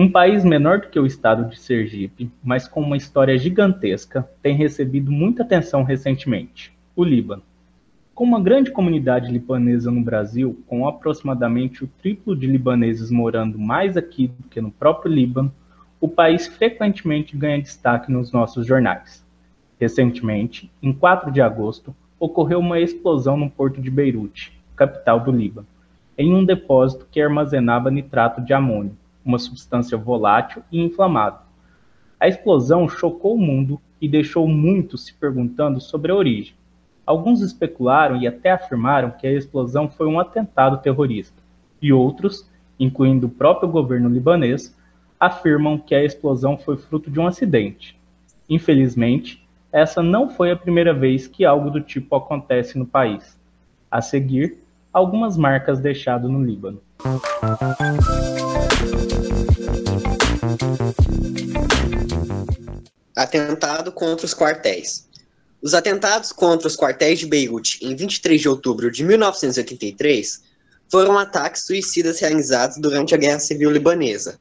Um país menor do que o estado de Sergipe, mas com uma história gigantesca, tem recebido muita atenção recentemente: o Líbano. Com uma grande comunidade libanesa no Brasil, com aproximadamente o triplo de libaneses morando mais aqui do que no próprio Líbano, o país frequentemente ganha destaque nos nossos jornais. Recentemente, em 4 de agosto, ocorreu uma explosão no porto de Beirute, capital do Líbano, em um depósito que armazenava nitrato de amônio, uma substância volátil e inflamável. A explosão chocou o mundo e deixou muitos se perguntando sobre a origem. Alguns especularam e até afirmaram que a explosão foi um atentado terrorista, e outros, incluindo o próprio governo libanês, afirmam que a explosão foi fruto de um acidente. Infelizmente, essa não foi a primeira vez que algo do tipo acontece no país. A seguir, algumas marcas deixadas no Líbano. Atentado contra os quartéis. Os atentados contra os quartéis de Beirute em 23 de outubro de 1983 foram ataques suicidas realizados durante a Guerra Civil Libanesa,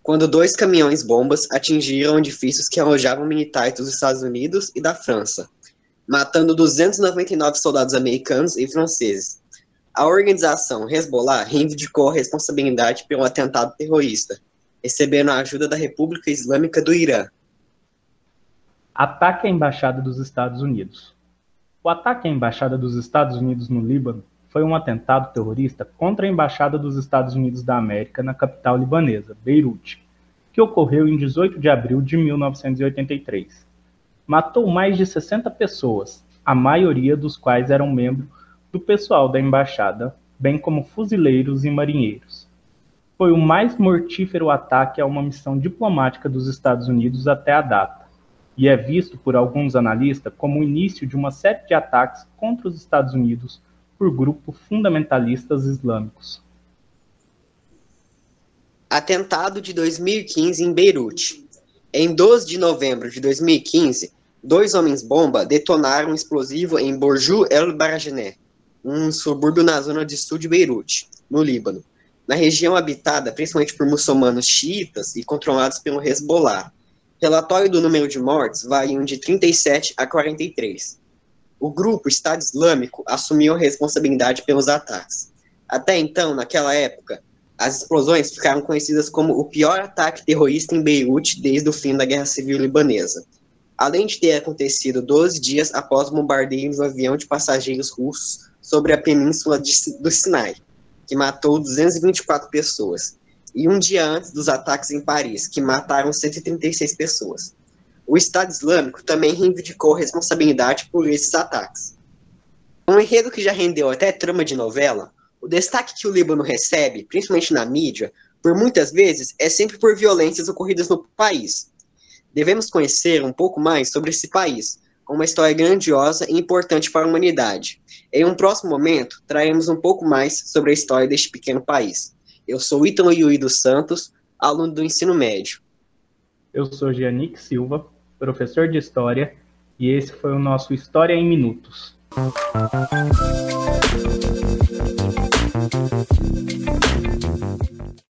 quando 2 caminhões-bombas atingiram edifícios que alojavam militares dos Estados Unidos e da França, matando 299 soldados americanos e franceses. A organização Hezbollah reivindicou a responsabilidade pelo atentado terrorista, recebendo a ajuda da República Islâmica do Irã. Ataque à Embaixada dos Estados Unidos. O ataque à Embaixada dos Estados Unidos no Líbano foi um atentado terrorista contra a Embaixada dos Estados Unidos da América na capital libanesa, Beirute, que ocorreu em 18 de abril de 1983. Matou mais de 60 pessoas, a maioria dos quais eram membros do pessoal da embaixada, bem como fuzileiros e marinheiros. Foi o mais mortífero ataque a uma missão diplomática dos Estados Unidos até a data, e é visto por alguns analistas como o início de uma série de ataques contra os Estados Unidos por grupos fundamentalistas islâmicos. Atentado de 2015 em Beirute. Em 12 de novembro de 2015, 2 homens-bomba detonaram um explosivo em Bourj el-Barajneh, um subúrbio na zona de sul de Beirute, no Líbano, na região habitada principalmente por muçulmanos xiitas e controlados pelo Hezbollah. Relatório do número de mortes varia de 37 a 43. O grupo Estado Islâmico assumiu a responsabilidade pelos ataques. Até então, naquela época, as explosões ficaram conhecidas como o pior ataque terrorista em Beirute desde o fim da Guerra Civil Libanesa, além de ter acontecido 12 dias após o bombardeio de um avião de passageiros russos sobre a península do Sinai, que matou 224 pessoas, e um dia antes dos ataques em Paris, que mataram 136 pessoas. O Estado Islâmico também reivindicou responsabilidade por esses ataques. Um enredo que já rendeu até trama de novela, o destaque que o Líbano recebe, principalmente na mídia, por muitas vezes é sempre por violências ocorridas no país. Devemos conhecer um pouco mais sobre esse país, com uma história grandiosa e importante para a humanidade. Em um próximo momento, traremos um pouco mais sobre a história deste pequeno país. Eu sou Ítalo Yui dos Santos, aluno do ensino médio. Eu sou Gianik Silva, professor de História, e esse foi o nosso História em Minutos.